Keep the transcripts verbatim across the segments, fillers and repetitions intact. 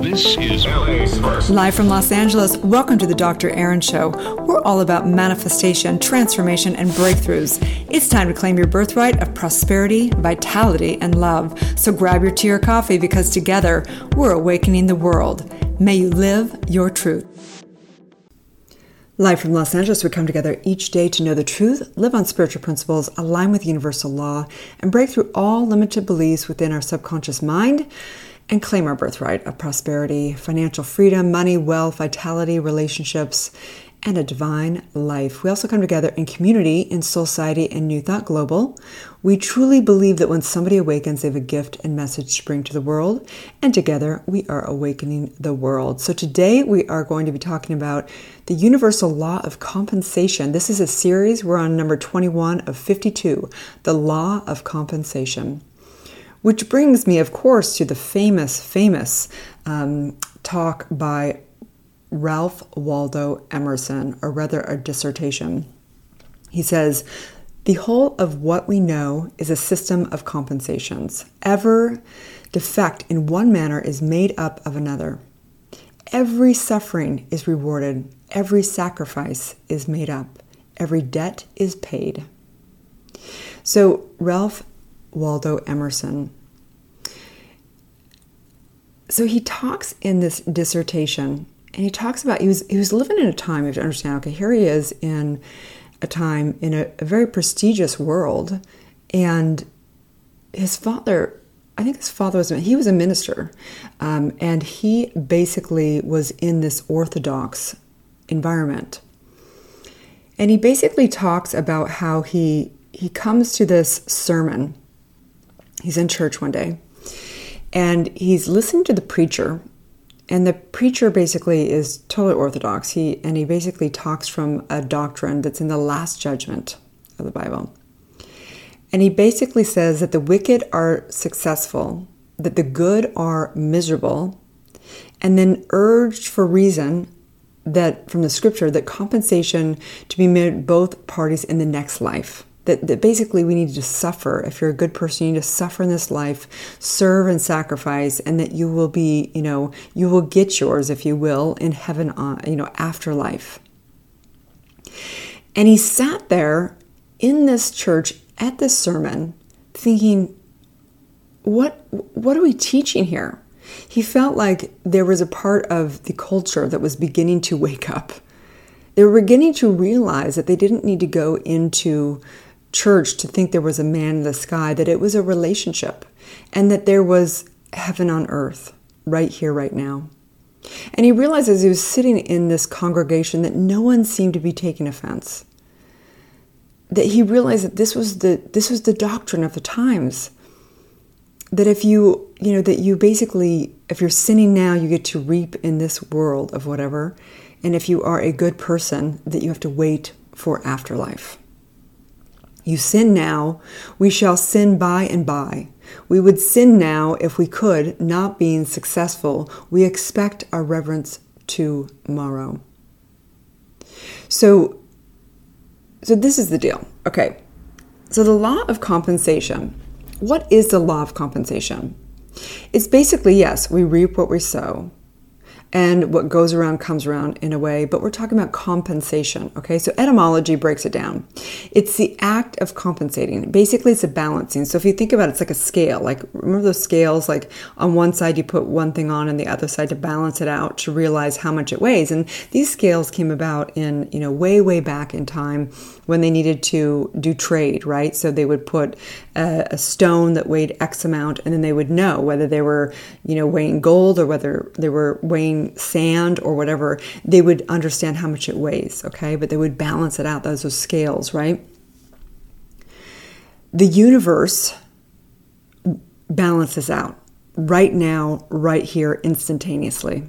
This is live from Los Angeles. Welcome to the Doctor Aaron Show. We're all about manifestation, transformation, and breakthroughs. It's time to claim your birthright of prosperity, vitality, and love. So grab your tea or coffee because together we're awakening the world. May you live your truth. Live from Los Angeles, we come together each day to know the truth, live on spiritual principles, align with universal law, and break through all limited beliefs within our subconscious mind and claim our birthright of prosperity, financial freedom, money, wealth, vitality, relationships, and a divine life. We also come together in community, in Soul Society, and New Thought Global. We truly believe that when somebody awakens, they have a gift and message to bring to the world, and together we are awakening the world. So today we are going to be talking about the universal law of compensation. This is a series. We're on number twenty-one of fifty-two, the law of compensation, which brings me, of course, to the famous, famous um, talk by Ralph Waldo Emerson, or rather a dissertation. He says, "The whole of what we know is a system of compensations. Every defect in one manner is made up of another. Every suffering is rewarded. Every sacrifice is made up. Every debt is paid." So Ralph Waldo Emerson. So he talks in this dissertation, and he talks about, he was, he was living in a time, you have to understand, okay, here he is in a time in a, a very prestigious world, and his father, I think his father was, he was a minister, um, and he basically was in this Orthodox environment. And he basically talks about how he, he comes to this sermon. He's in church one day, and he's listening to the preacher. And the preacher basically is totally Orthodox. He and he basically talks from a doctrine that's in the last judgment of the Bible. And he basically says that the wicked are successful, that the good are miserable, and then urged for reason that from the scripture that compensation to be made both parties in the next life. That, that basically we need to suffer. If you're a good person, you need to suffer in this life, serve and sacrifice, and that you will be, you know, you will get yours, if you will, in heaven, on, you know, afterlife. And he sat there in this church at this sermon thinking, what, what are we teaching here? He felt like there was a part of the culture that was beginning to wake up. They were beginning to realize that they didn't need to go into church to think there was a man in the sky, that it was a relationship, and that there was heaven on earth right here, right now. And he realized as he was sitting in this congregation that no one seemed to be taking offense, that he realized that this was the this was the doctrine of the times, that if you you know that you basically, if you're sinning now, you get to reap in this world of whatever, and if you are a good person, that you have to wait for afterlife. You sin now, we shall sin by and by. We would sin now if we could, not being successful. We expect our reverence tomorrow. So, so this is the deal. Okay, so the law of compensation. What is the law of compensation? It's basically, yes, we reap what we sow. And what goes around comes around in a way, but we're talking about compensation, okay? So etymology breaks it down. It's the act of compensating. Basically, it's a balancing. So if you think about it, it's like a scale. Like, remember those scales? Like, on one side, you put one thing on and the other side to balance it out to realize how much it weighs. And these scales came about in, you know, way, way back in time when they needed to do trade, right? So they would put a, a stone that weighed X amount, and then they would know whether they were, you know, weighing gold or whether they were weighing sand or whatever. They would understand how much it weighs, okay? But they would balance it out. Those are scales, right? The universe balances out right now, right here, instantaneously.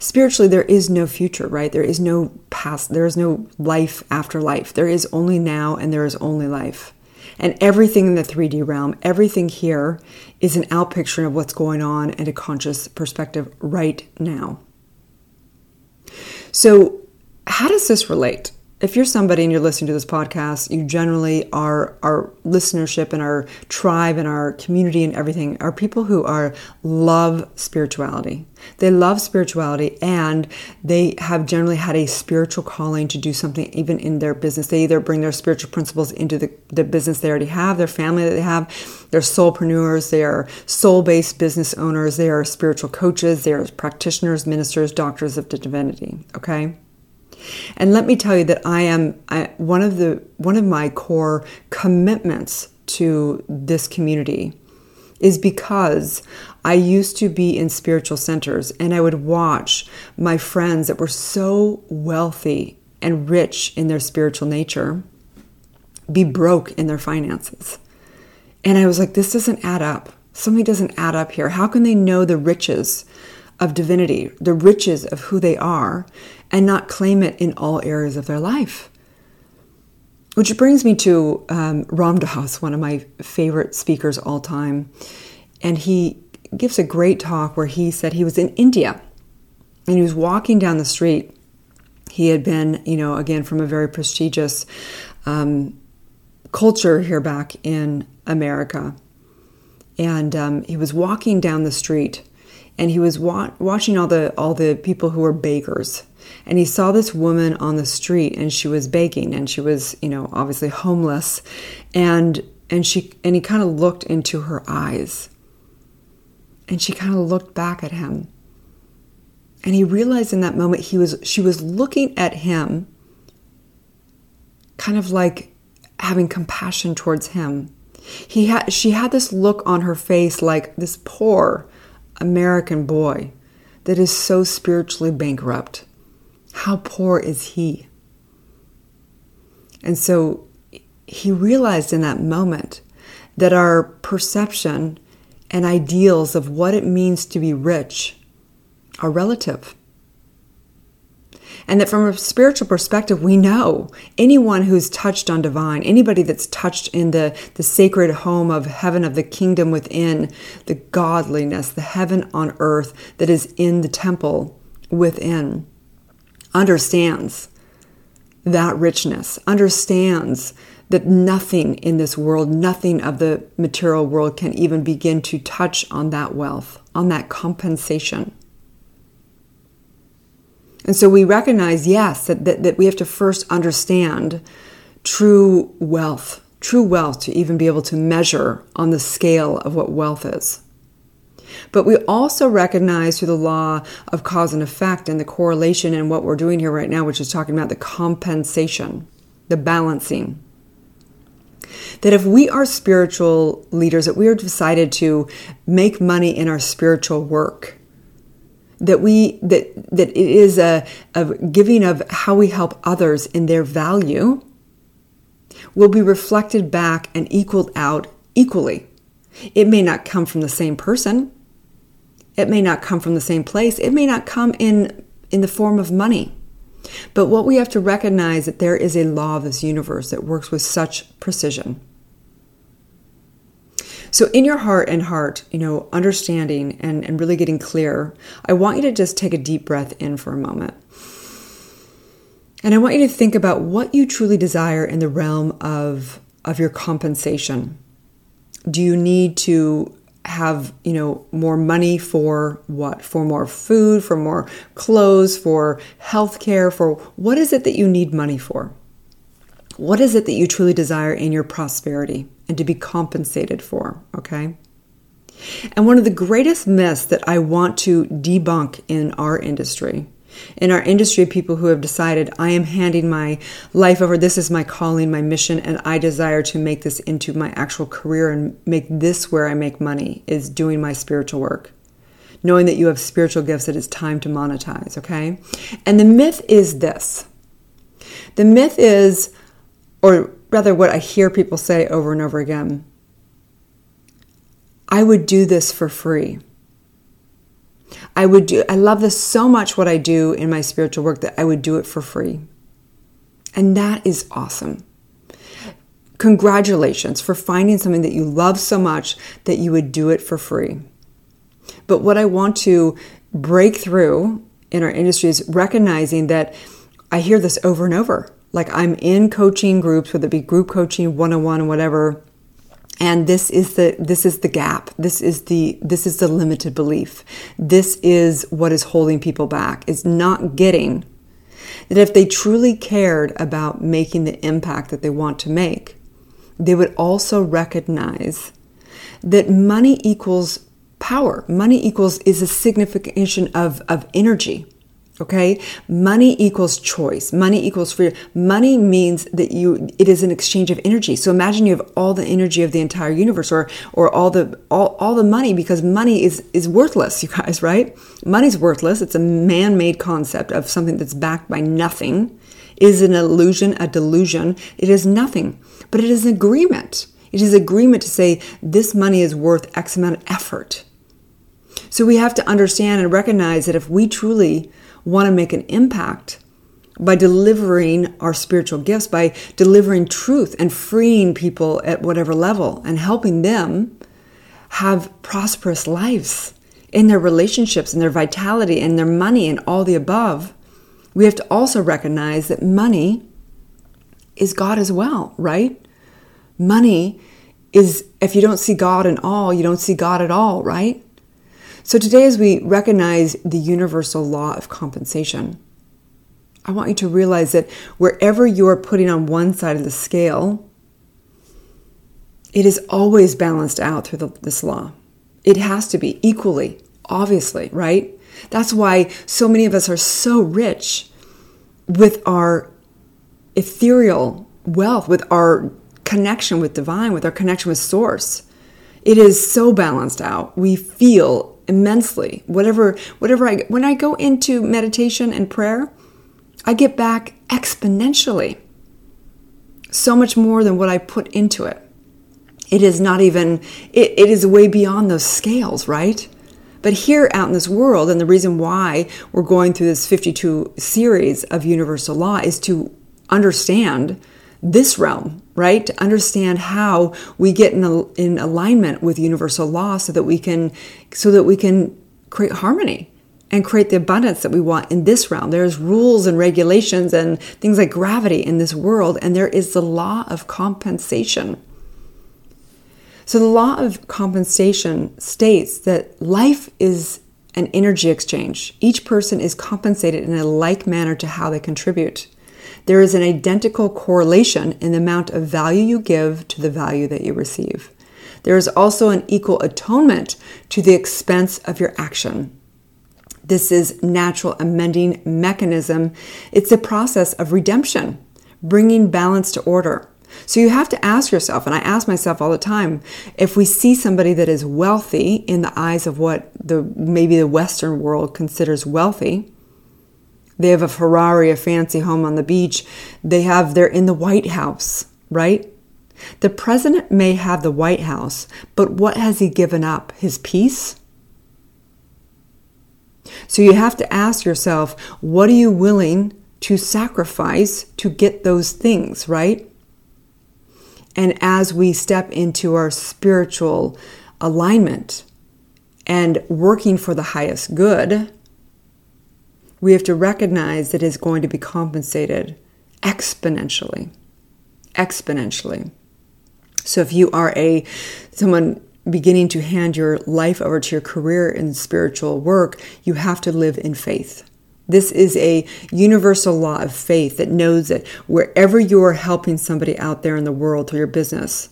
Spiritually, there is no future, right? There is no past. There is no life after life. There is only now, and there is only life. And everything in the three D realm, everything here is an outpicturing of what's going on and a conscious perspective right now. So how does this relate? if you're somebody and you're listening to this podcast, you generally are, our listenership and our tribe and our community and everything are people who are love spirituality. They love spirituality, and they have generally had a spiritual calling to do something even in their business. They either bring their spiritual principles into the, the business they already have, their family that they have. They're soulpreneurs, they are soul-based business owners, they are spiritual coaches, they are practitioners, ministers, doctors of divinity, okay? And let me tell you that I am I, one of the one of my core commitments to this community is because I used to be in spiritual centers, and I would watch my friends that were so wealthy and rich in their spiritual nature be broke in their finances. And I was like, this doesn't add up. Something doesn't add up here. How can they know the riches of divinity, the riches of who they are, and not claim it in all areas of their life? Which brings me to um, Ram Dass, one of my favorite speakers all time. And he gives a great talk where he said he was in India and he was walking down the street. He had been, you know, again, from a very prestigious um, culture here back in America. And um, he was walking down the street and he was wa- watching all the all the people who were bakers. And he saw this woman on the street, and she was baking, and she was, you know, obviously homeless. And and she and he kind of looked into her eyes. And she kind of looked back at him. And he realized in that moment he was she was looking at him kind of like having compassion towards him. He had she had this look on her face like this poor American boy that is so spiritually bankrupt. How poor is he? And so he realized in that moment that our perception and ideals of what it means to be rich are relative. And that from a spiritual perspective, we know anyone who's touched on divine, anybody that's touched in the, the sacred home of heaven, of the kingdom within, the godliness, the heaven on earth that is in the temple within, understands that richness, understands that nothing in this world, nothing of the material world can even begin to touch on that wealth, on that compensation. And so we recognize, yes, that, that, that we have to first understand true wealth, true wealth to even be able to measure on the scale of what wealth is. But we also recognize through the law of cause and effect and the correlation and what we're doing here right now, which is talking about the compensation, the balancing, that if we are spiritual leaders, that we are decided to make money in our spiritual work, that we that that it is a, a giving of how we help others in their value will be reflected back and equaled out equally. It may not come from the same person. It may not come from the same place. It may not come in, in the form of money. But what we have to recognize that there is a law of this universe that works with such precision. So in your heart and heart, you know, understanding and, and really getting clear, I want you to just take a deep breath in for a moment. And I want you to think about what you truly desire in the realm of, of your compensation. Do you need to have, you know, more money for what? For more food, for more clothes, for healthcare, for what is it that you need money for? What is it that you truly desire in your prosperity and to be compensated for, okay? And one of the greatest myths that I want to debunk in our industry, in our industry, people who have decided, I am handing my life over, this is my calling, my mission, and I desire to make this into my actual career and make this where I make money, is doing my spiritual work. Knowing that you have spiritual gifts, it is time to monetize, okay? And the myth is this. The myth is, or rather what I hear people say over and over again, I would do this for free. I would do, I love this so much, what I do in my spiritual work, that I would do it for free. And that is awesome. Congratulations for finding something that you love so much that you would do it for free. But what I want to break through in our industry is recognizing that I hear this over and over. Like I'm in coaching groups, whether it be group coaching, one-on-one, whatever. And this is the this is the gap. This is the this is the limited belief. This is what is holding people back. Is not getting that if they truly cared about making the impact that they want to make, they would also recognize that money equals power. Money equals is a signification of of energy. Okay, money equals choice. Money equals freedom. Money means that you. It is an exchange of energy. So imagine you have all the energy of the entire universe, or or all the all, all the money, because money is is worthless. You guys, right? Money's worthless. It's a man-made concept of something that's backed by nothing. It is an illusion, a delusion. It is nothing, but it is an agreement. It is agreement to say this money is worth X amount of effort. So we have to understand and recognize that if we truly want to make an impact by delivering our spiritual gifts, by delivering truth and freeing people at whatever level and helping them have prosperous lives in their relationships and their vitality and their money and all the above, we have to also recognize that money is God as well, right? Money is, if you don't see God in all, you don't see God at all, right? So today, as we recognize the universal law of compensation, I want you to realize that wherever you are putting on one side of the scale, it is always balanced out through the, this law. It has to be equally, obviously, right? That's why so many of us are so rich with our ethereal wealth, with our connection with divine, with our connection with source. It is so balanced out. We feel immensely. Whatever, whatever I, when I go into meditation and prayer, I get back exponentially. So much more than what I put into it. It is not even, it, it is way beyond those scales, right? But here out in this world, and the reason why we're going through this fifty-two series of universal law is to understand this realm, right? To understand how we get in a, in alignment with universal law, so that we can, so that we can create harmony and create the abundance that we want in this realm. There's rules and regulations and things like gravity in this world, and there is the law of compensation. So the law of compensation states that life is an energy exchange. Each person is compensated in a like manner to how they contribute. There is an identical correlation in the amount of value you give to the value that you receive. There is also an equal atonement to the expense of your action. This is natural amending mechanism. It's a process of redemption, bringing balance to order. So you have to ask yourself, and I ask myself all the time, if we see somebody that is wealthy in the eyes of what the maybe the Western world considers wealthy. They have a Ferrari, a fancy home on the beach. They have, they're in the White House, right? The president may have the White House, but what has he given up? His peace? So you have to ask yourself, what are you willing to sacrifice to get those things, right? And as we step into our spiritual alignment and working for the highest good, we have to recognize that it's going to be compensated exponentially, exponentially. So if you are a someone beginning to hand your life over to your career in spiritual work, you have to live in faith. This is a universal law of faith that knows that wherever you are helping somebody out there in the world through your business,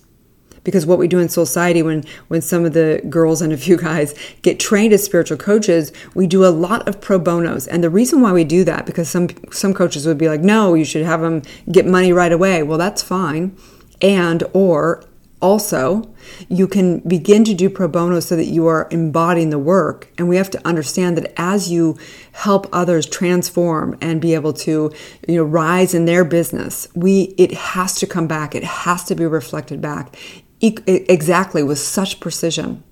because what we do in Soul Society, when, when some of the girls and a few guys get trained as spiritual coaches, we do a lot of pro bonos. And the reason why we do that, because some some coaches would be like, no, you should have them get money right away. Well, that's fine. And or also, you can begin to do pro bono so that you are embodying the work. And we have to understand that as you help others transform and be able to, you know, rise in their business, we it has to come back. It has to be reflected back. Exactly, with such precision.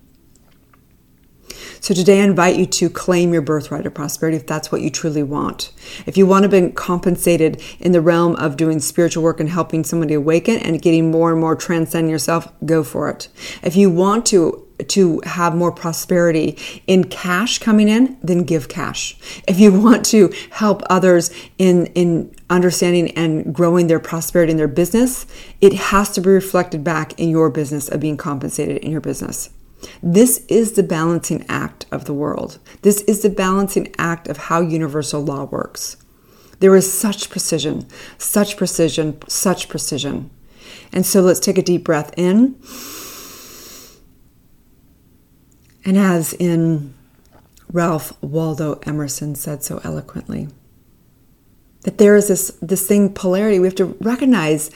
So today I invite you to claim your birthright of prosperity if that's what you truly want. If you want to be compensated in the realm of doing spiritual work and helping somebody awaken and getting more and more transcending yourself, go for it. If you want to to have more prosperity in cash coming in, then give cash. If you want to help others in, in understanding and growing their prosperity in their business, it has to be reflected back in your business of being compensated in your business. This is the balancing act of the world. This is the balancing act of how universal law works. There is such precision, such precision, such precision. And so let's take a deep breath in. And as in Ralph Waldo Emerson said so eloquently, that there is this, this thing, polarity. We have to recognize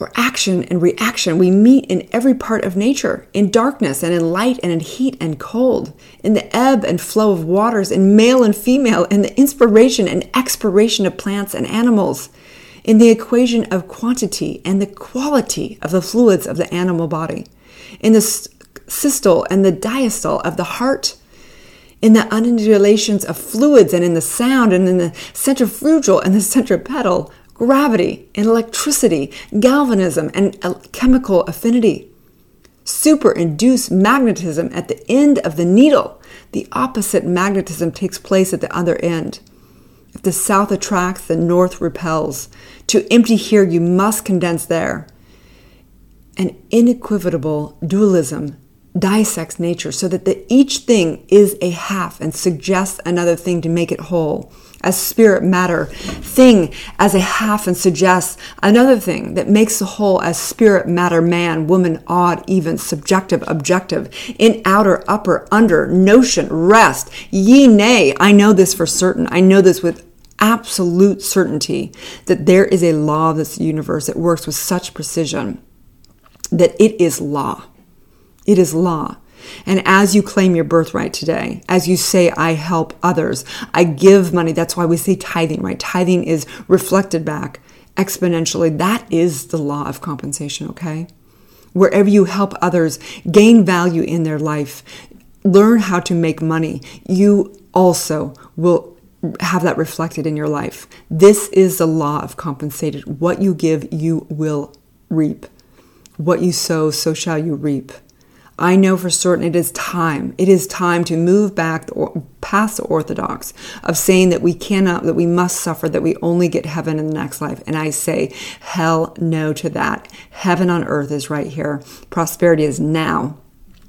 or action and reaction. We meet in every part of nature, in darkness and in light and in heat and cold, in the ebb and flow of waters, in male and female, in the inspiration and expiration of plants and animals, in the equation of quantity and the quality of the fluids of the animal body, in the systole and the diastole of the heart, in the undulations of fluids and in the sound and in the centrifugal and the centripetal, gravity and electricity, galvanism and chemical affinity, superinduced magnetism at the end of the needle. The opposite magnetism takes place at the other end. If the south attracts, the north repels. To empty here, you must condense there. An inequitable dualism dissects nature so that the, each thing is a half and suggests another thing to make it whole. As spirit matter, thing as a half and suggests another thing that makes the whole as spirit matter, man, woman, odd, even, subjective, objective, in outer, upper, under, notion, rest, ye, nay. I know this for certain. I know this with absolute certainty that there is a law of this universe that works with such precision that it is law. It is law. And as you claim your birthright today, as you say, I help others, I give money. That's why we say tithing, right? Tithing is reflected back exponentially. That is the law of compensation, okay? Wherever you help others gain value in their life, learn how to make money, you also will have that reflected in your life. This is the law of compensation. What you give, you will reap. What you sow, so shall you reap. I know for certain it is time. It is time to move back past the orthodox of saying that we cannot, that we must suffer, that we only get heaven in the next life. And I say, hell no to that. Heaven on earth is right here. Prosperity is now.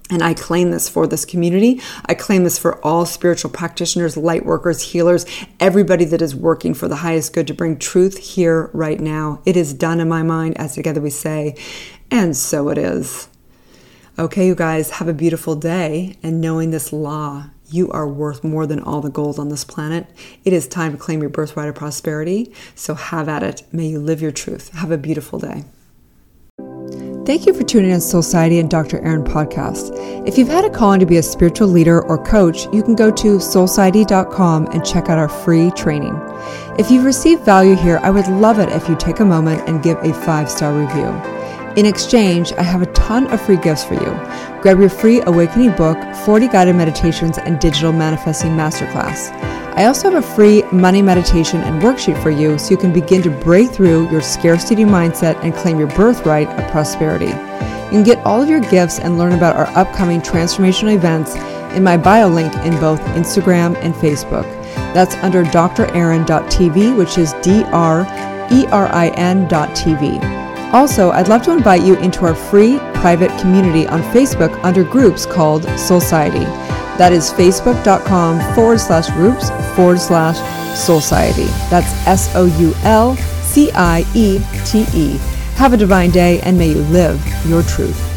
And I claim this for this community. I claim this for all spiritual practitioners, light workers, healers, everybody that is working for the highest good to bring truth here right now. It is done in my mind, as together we say, and so it is. Okay, you guys, have a beautiful day. And knowing this law, you are worth more than all the gold on this planet. It is time to claim your birthright of prosperity. So have at it. May you live your truth. Have a beautiful day. Thank you for tuning in to Soul Society and Doctor Aaron podcast. If you've had a calling to be a spiritual leader or coach, you can go to soul society dot com and check out our free training. If you've received value here, I would love it if you take a moment and give a five-star review. In exchange, I have a ton of free gifts for you. Grab your free awakening book, forty guided meditations, and digital manifesting masterclass. I also have a free money meditation and worksheet for you so you can begin to break through your scarcity mindset and claim your birthright of prosperity. You can get all of your gifts and learn about our upcoming transformational events in my bio link in both Instagram and Facebook. That's under d r e r i n dot t v, which is D R E R I N dot T V. Also, I'd love to invite you into our free private community on Facebook under groups called Soul Society. That is facebook.com forward slash groups forward slash Soul Society. That's S O U L C I E T E. Have a divine day and may you live your truth.